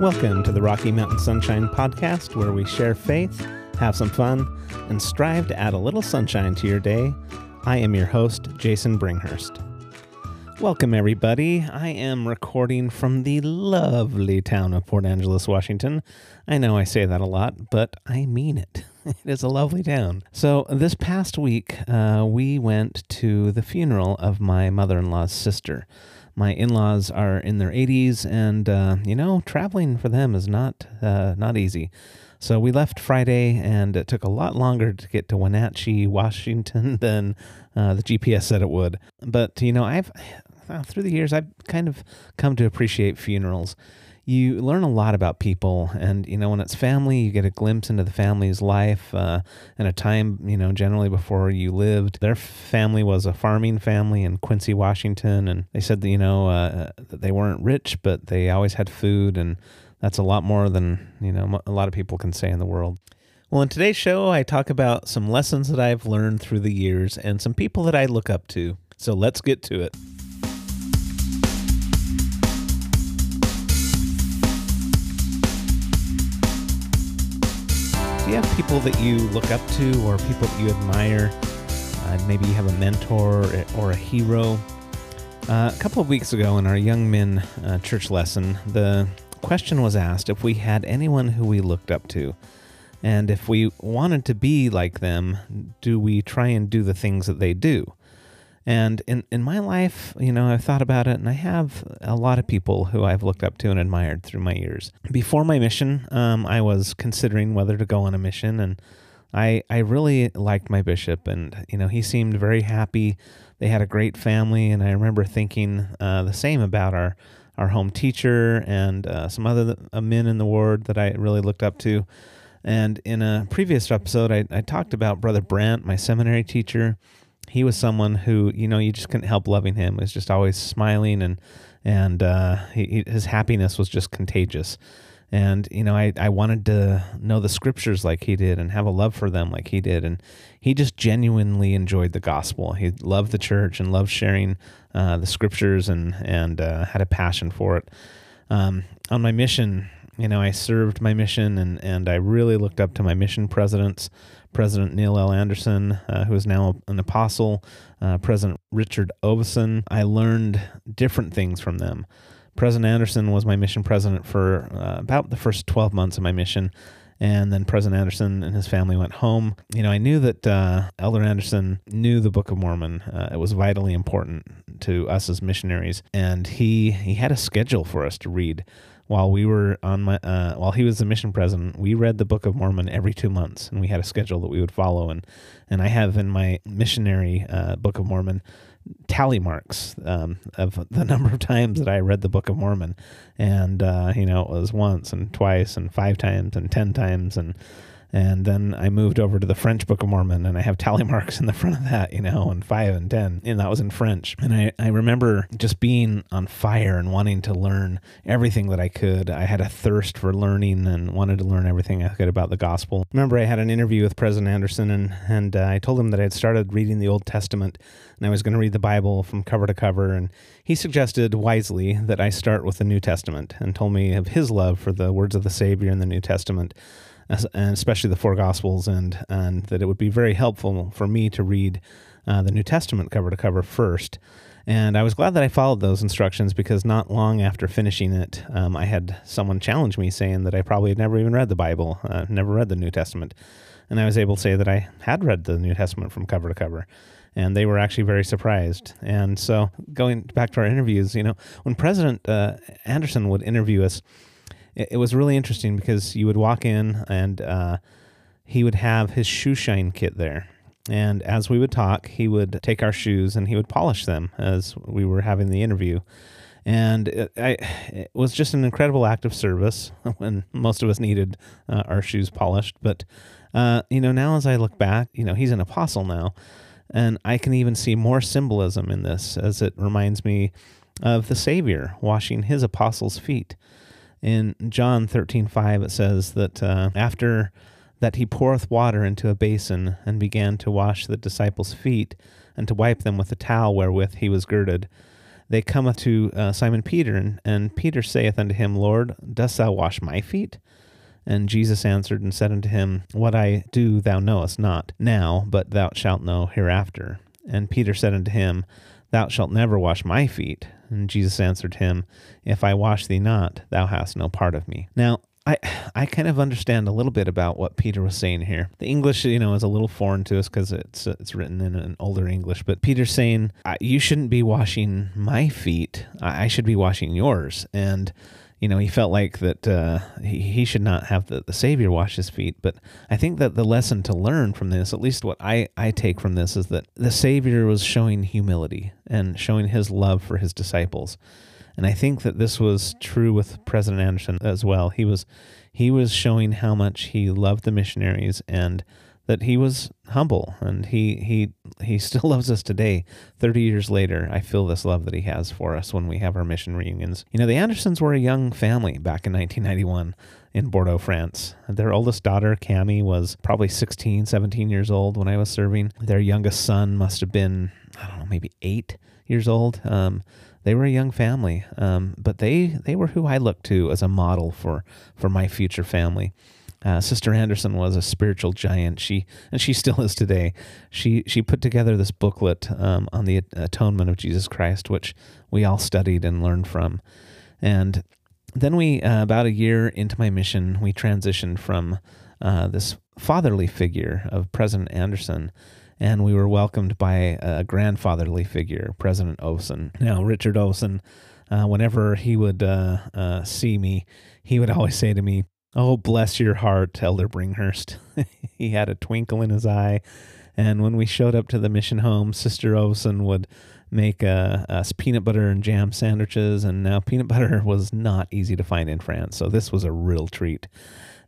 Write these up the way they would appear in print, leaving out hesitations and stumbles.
Welcome to the Rocky Mountain Sunshine Podcast, where we share faith, have some fun, and strive to add a little sunshine to your day. I am your host, Jason Bringhurst. Welcome, everybody. I am recording from the lovely town of Port Angeles, Washington. I know I say that a lot, but I mean it. It is a lovely town. So this past week, we went to the funeral of my mother-in-law's sister. My in-laws are in their 80s, and, traveling for them is not easy. So we left Friday, and it took a lot longer to get to Wenatchee, Washington, than the GPS said it would. But, through the years, I've kind of come to appreciate funerals. You learn a lot about people, and, when it's family, you get a glimpse into the family's life and a time, generally before you lived. Their family was a farming family in Quincy, Washington, and they said that, that they weren't rich, but they always had food, and that's a lot more than, a lot of people can say in the world. Well, in today's show, I talk about some lessons that I've learned through the years and some people that I look up to. So let's get to it. Do you have people that you look up to or people that you admire? Maybe you have a mentor or a hero. A couple of weeks ago in our Young Men church lesson, the question was asked if we had anyone who we looked up to. And if we wanted to be like them, do we try and do the things that they do? And in my life, I've thought about it, and I have a lot of people who I've looked up to and admired through my years. Before my mission, I was considering whether to go on a mission, and I really liked my bishop, and, he seemed very happy. They had a great family, and I remember thinking the same about our home teacher and some other men in the ward that I really looked up to. And in a previous episode, I talked about Brother Brandt, my seminary teacher. He was someone who, you just couldn't help loving him. He was just always smiling, and his happiness was just contagious. And, I wanted to know the scriptures like he did and have a love for them like he did. And he just genuinely enjoyed the gospel. He loved the church and loved sharing the scriptures and had a passion for it. On my mission, I served my mission, and I really looked up to my mission presidents. President Neil L. Andersen, who is now an apostle, President Richard Oveson. I learned different things from them. President Andersen was my mission president for about the first 12 months of my mission, and then President Andersen and his family went home. I knew that Elder Andersen knew the Book of Mormon. It was vitally important to us as missionaries, and he had a schedule for us to read. While we were while he was the mission president, we read the Book of Mormon every 2 months, and we had a schedule that we would follow. And I have in my missionary Book of Mormon tally marks of the number of times that I read the Book of Mormon. And, it was once and twice and 5 times and 10 times. And then I moved over to the French Book of Mormon, and I have tally marks in the front of that, and 5 and 10, and that was in French. And I remember just being on fire and wanting to learn everything that I could. I had a thirst for learning and wanted to learn everything I could about the gospel. Remember, I had an interview with President Andersen, and I told him that I had started reading the Old Testament, and I was going to read the Bible from cover to cover, and he suggested wisely that I start with the New Testament and told me of his love for the words of the Savior in the New Testament, and especially the 4 Gospels, and that it would be very helpful for me to read the New Testament cover to cover first. And I was glad that I followed those instructions, because not long after finishing it, I had someone challenge me saying that I probably had never even read the Bible, never read the New Testament. And I was able to say that I had read the New Testament from cover to cover. And they were actually very surprised. And so going back to our interviews, when President Andersen would interview us, it was really interesting because you would walk in and he would have his shoe shine kit there. And as we would talk, he would take our shoes and he would polish them as we were having the interview. And it was just an incredible act of service when most of us needed our shoes polished. But, now as I look back, he's an apostle now. And I can even see more symbolism in this, as it reminds me of the Xavier washing his apostles' feet. In John 13:5, it says that after that he poureth water into a basin and began to wash the disciples' feet and to wipe them with the towel wherewith he was girded. they cometh to Simon Peter, and Peter saith unto him, Lord, dost thou wash my feet? And Jesus answered and said unto him, What I do thou knowest not now, but thou shalt know hereafter. And Peter said unto him, Thou shalt never wash my feet. And Jesus answered him, If I wash thee not, thou hast no part of me. Now, I kind of understand a little bit about what Peter was saying here. The English, you know, is a little foreign to us because it's written in an older English. But Peter's saying, you shouldn't be washing my feet. I should be washing yours. And, you know, he felt like that he should not have the Savior wash his feet. But I think that the lesson to learn from this, at least what I take from this, is that the Savior was showing humility and showing his love for his disciples. And I think that this was true with President Andersen as well. He was showing how much he loved the missionaries and that he was humble. And he still loves us today. 30 years later, I feel this love that he has for us when we have our mission reunions. You know, the Andersons were a young family back in 1991 in Bordeaux, France. Their oldest daughter, Cammie, was probably 16, 17 years old when I was serving. Their youngest son must have been, I don't know, maybe 8 years old. They were a young family, but they were who I looked to as a model for my future family. Sister Andersen was a spiritual giant. She still is today. She put together this booklet on the atonement of Jesus Christ, which we all studied and learned from. And then we, about a year into my mission, we transitioned from this fatherly figure of President Andersen, and we were welcomed by a grandfatherly figure, President Oveson. Now, Richard Oveson, whenever he would see me, he would always say to me, "Oh, bless your heart, Elder Bringhurst." He had a twinkle in his eye. And when we showed up to the mission home, Sister Oveson would make us peanut butter and jam sandwiches. And now peanut butter was not easy to find in France, so this was a real treat.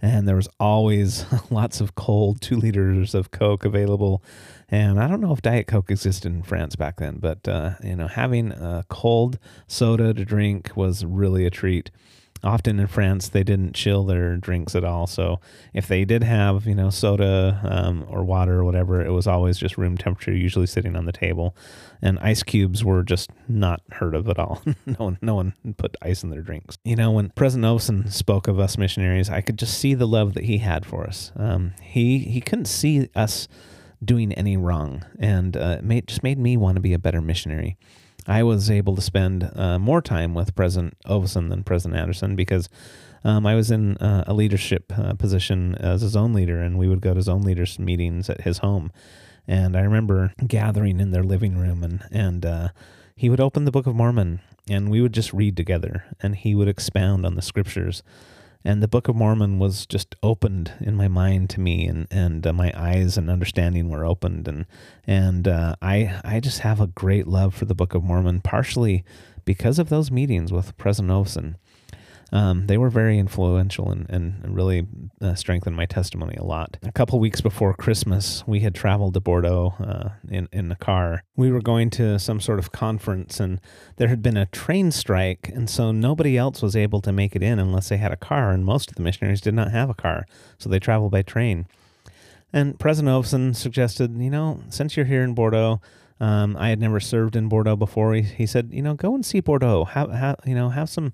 And there was always lots of cold 2 liters of Coke available. And I don't know if Diet Coke existed in France back then, but you know, having a cold soda to drink was really a treat. Often in France, they didn't chill their drinks at all. So if they did have, you know, soda or water or whatever, it was always just room temperature, usually sitting on the table. And ice cubes were just not heard of at all. No one put ice in their drinks. You know, when President Oveson spoke of us missionaries, I could just see the love that he had for us. He couldn't see us doing any wrong, and it just made me want to be a better missionary. I was able to spend more time with President Oveson than President Andersen because I was in a leadership position as his own leader, and we would go to his own leaders' meetings at his home. And I remember gathering in their living room, and he would open the Book of Mormon, and we would just read together, and he would expound on the scriptures. And the Book of Mormon was just opened in my mind to me, and my eyes and understanding were opened. And I just have a great love for the Book of Mormon, partially because of those meetings with President Oveson. They were very influential and really strengthened my testimony a lot. A couple weeks before Christmas, we had traveled to Bordeaux in the car. We were going to some sort of conference, and there had been a train strike, and so nobody else was able to make it in unless they had a car, and most of the missionaries did not have a car, so they traveled by train. And President Oveson suggested, you know, since you're here in Bordeaux, I had never served in Bordeaux before. He said, you know, go and see Bordeaux. Have some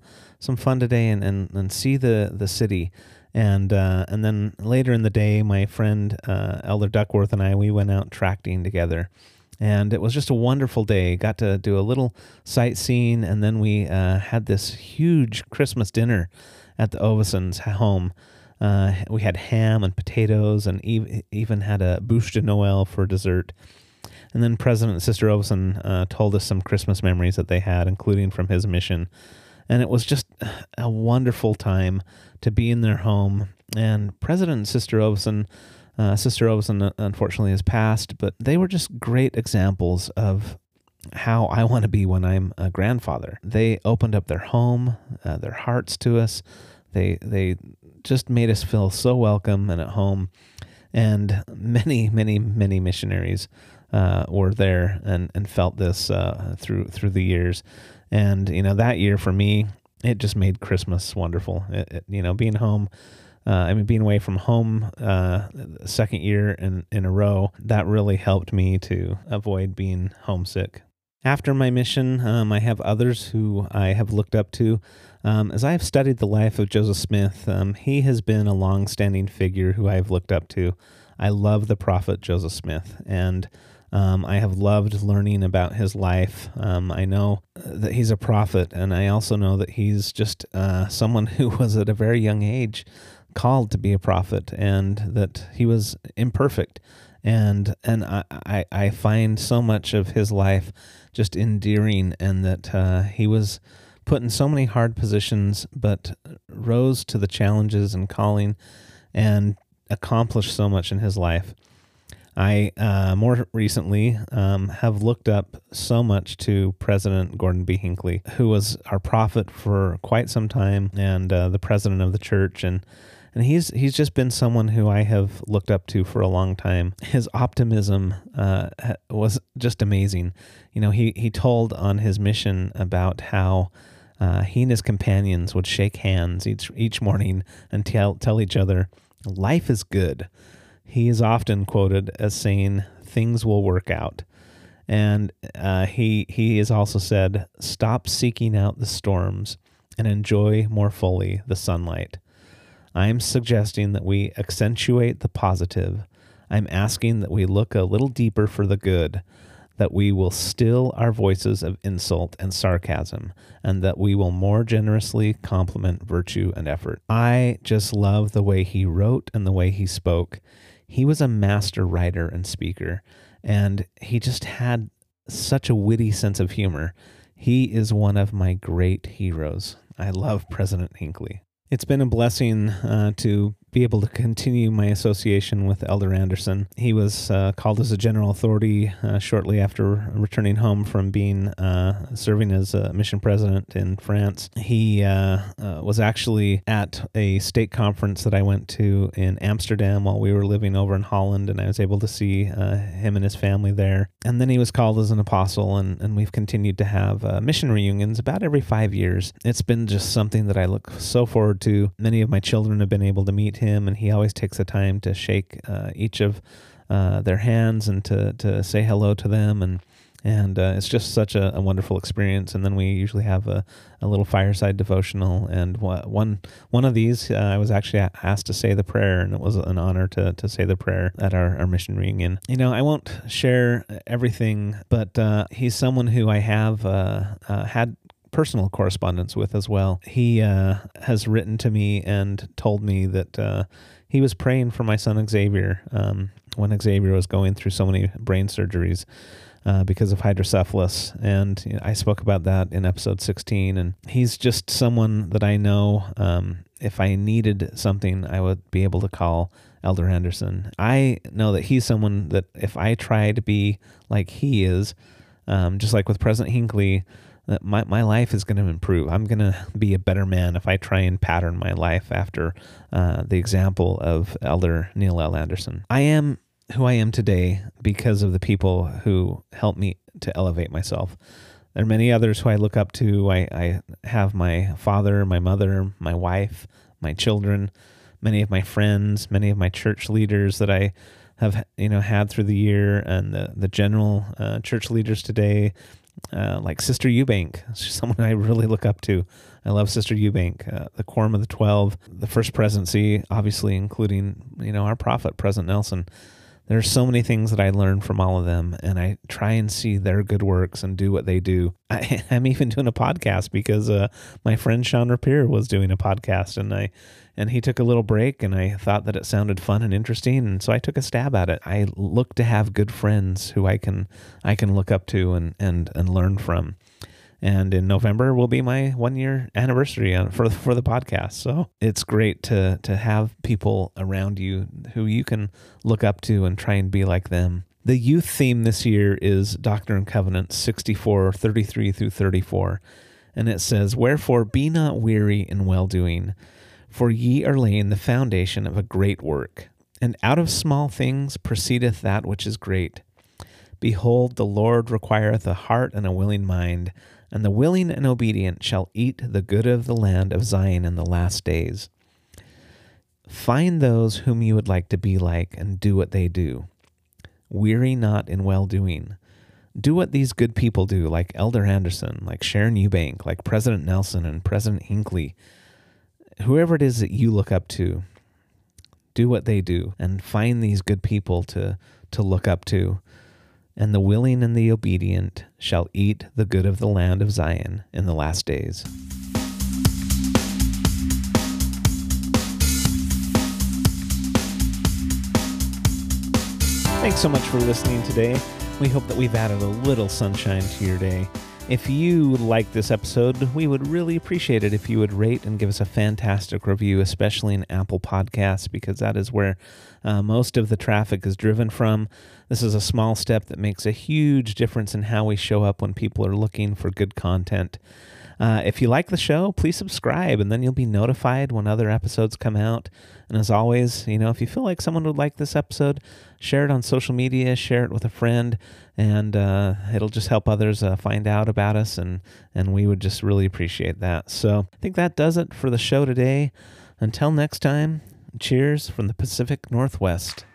fun today and see the city. And then later in the day, my friend Elder Duckworth and I, we went out tracting together. And it was just a wonderful day. Got to do a little sightseeing, and then we had this huge Christmas dinner at the Oveson's home. We had ham and potatoes, and even had a bûche de Noël for dessert. And then President and Sister Oveson told us some Christmas memories that they had, including from his mission. And it was just a wonderful time to be in their home. And President and Sister Oveson, unfortunately, has passed, but they were just great examples of how I want to be when I'm a grandfather. They opened up their home, their hearts to us. They just made us feel so welcome and at home. And many, many, many missionaries were there and felt this through the years. And, you know, that year for me, it just made Christmas wonderful. You know, being home, being away from home the second year in a row, that really helped me to avoid being homesick. after my mission. I have others who I have looked up to. As I have studied the life of Joseph Smith, he has been a long-standing figure who I have looked up to. I love the prophet Joseph Smith, and I have loved learning about his life. I know that he's a prophet, and I also know that he's just someone who was at a very young age called to be a prophet, and that he was imperfect. And I find so much of his life just endearing, and that he was put in so many hard positions, but rose to the challenges and calling and accomplished so much in his life. I more recently have looked up so much to President Gordon B. Hinckley, who was our prophet for quite some time, and the president of the church, and he's just been someone who I have looked up to for a long time. His optimism was just amazing. You know, he told on his mission about how he and his companions would shake hands each morning and tell each other, "Life is good." He is often quoted as saying, "Things will work out." And he has also said, "Stop seeking out the storms and enjoy more fully the sunlight." I'm suggesting that we accentuate the positive. I'm asking that we look a little deeper for the good, that we will still our voices of insult and sarcasm, and that we will more generously compliment virtue and effort. I just love the way he wrote and the way he spoke. He was a master writer and speaker, and he just had such a witty sense of humor. He is one of my great heroes. I love President Hinckley. It's been a blessing to be able to continue my association with Elder Andersen. He was called as a general authority shortly after returning home from being serving as a mission president in France. He was actually at a state conference that I went to in Amsterdam while we were living over in Holland, and I was able to see him and his family there. And then he was called as an apostle, and we've continued to have mission reunions about every 5 years. It's been just something that I look so forward to. Many of my children have been able to meet him, and he always takes the time to shake each of their hands and to say hello to them, and it's just such a wonderful experience. And then we usually have a little fireside devotional, and one of these I was actually asked to say the prayer, and it was an honor to say the prayer at our mission reunion. You know, I won't share everything, but he's someone who I have had personal correspondence with as well. He has written to me and told me that he was praying for my son Xavier when Xavier was going through so many brain surgeries because of hydrocephalus. And you know, I spoke about that in episode 16, and he's just someone that I know if I needed something, I would be able to call Elder Andersen. I know that he's someone that if I try to be like he is, just like with President Hinckley, that my life is going to improve. I'm going to be a better man if I try and pattern my life after the example of Elder Neil L. Andersen. I am who I am today because of the people who helped me to elevate myself. There are many others who I look up to. I have my father, my mother, my wife, my children, many of my friends, many of my church leaders that I have had through the year, and the general church leaders today, like Sister Eubank. She's someone I really look up to. I love Sister Eubank, the Quorum of the 12, the First Presidency, obviously including, our prophet, President Nelson. There are so many things that I learn from all of them, and I try and see their good works and do what they do. I'm even doing a podcast because my friend Sean Rapier was doing a podcast, and he took a little break, and I thought that it sounded fun and interesting, and so I took a stab at it. I look to have good friends who I can look up to and learn from. And in November will be my 1 year anniversary for the podcast. So it's great to have people around you who you can look up to and try and be like them. The youth theme this year is Doctrine and Covenants 64:33-34. And it says, "Wherefore be not weary in well-doing, for ye are laying the foundation of a great work. And out of small things proceedeth that which is great. Behold, the Lord requireth a heart and a willing mind, and the willing and obedient shall eat the good of the land of Zion in the last days." Find those whom you would like to be like and do what they do. Weary not in well-doing. do what these good people do, like Elder Andersen, like Sharon Eubank, like President Nelson and President Hinckley, whoever it is that you look up to, do what they do and find these good people to look up to. And the willing and the obedient shall eat the good of the land of Zion in the last days. Thanks so much for listening today. We hope that we've added a little sunshine to your day. If you like this episode, we would really appreciate it if you would rate and give us a fantastic review, especially in Apple Podcasts, because that is where most of the traffic is driven from. This is a small step that makes a huge difference in how we show up when people are looking for good content. If you like the show, please subscribe, and then you'll be notified when other episodes come out. And as always, you know, if you feel like someone would like this episode, share it on social media, share it with a friend, and it'll just help others find out about us, and we would just really appreciate that. So I think that does it for the show today. Until next time, cheers from the Pacific Northwest.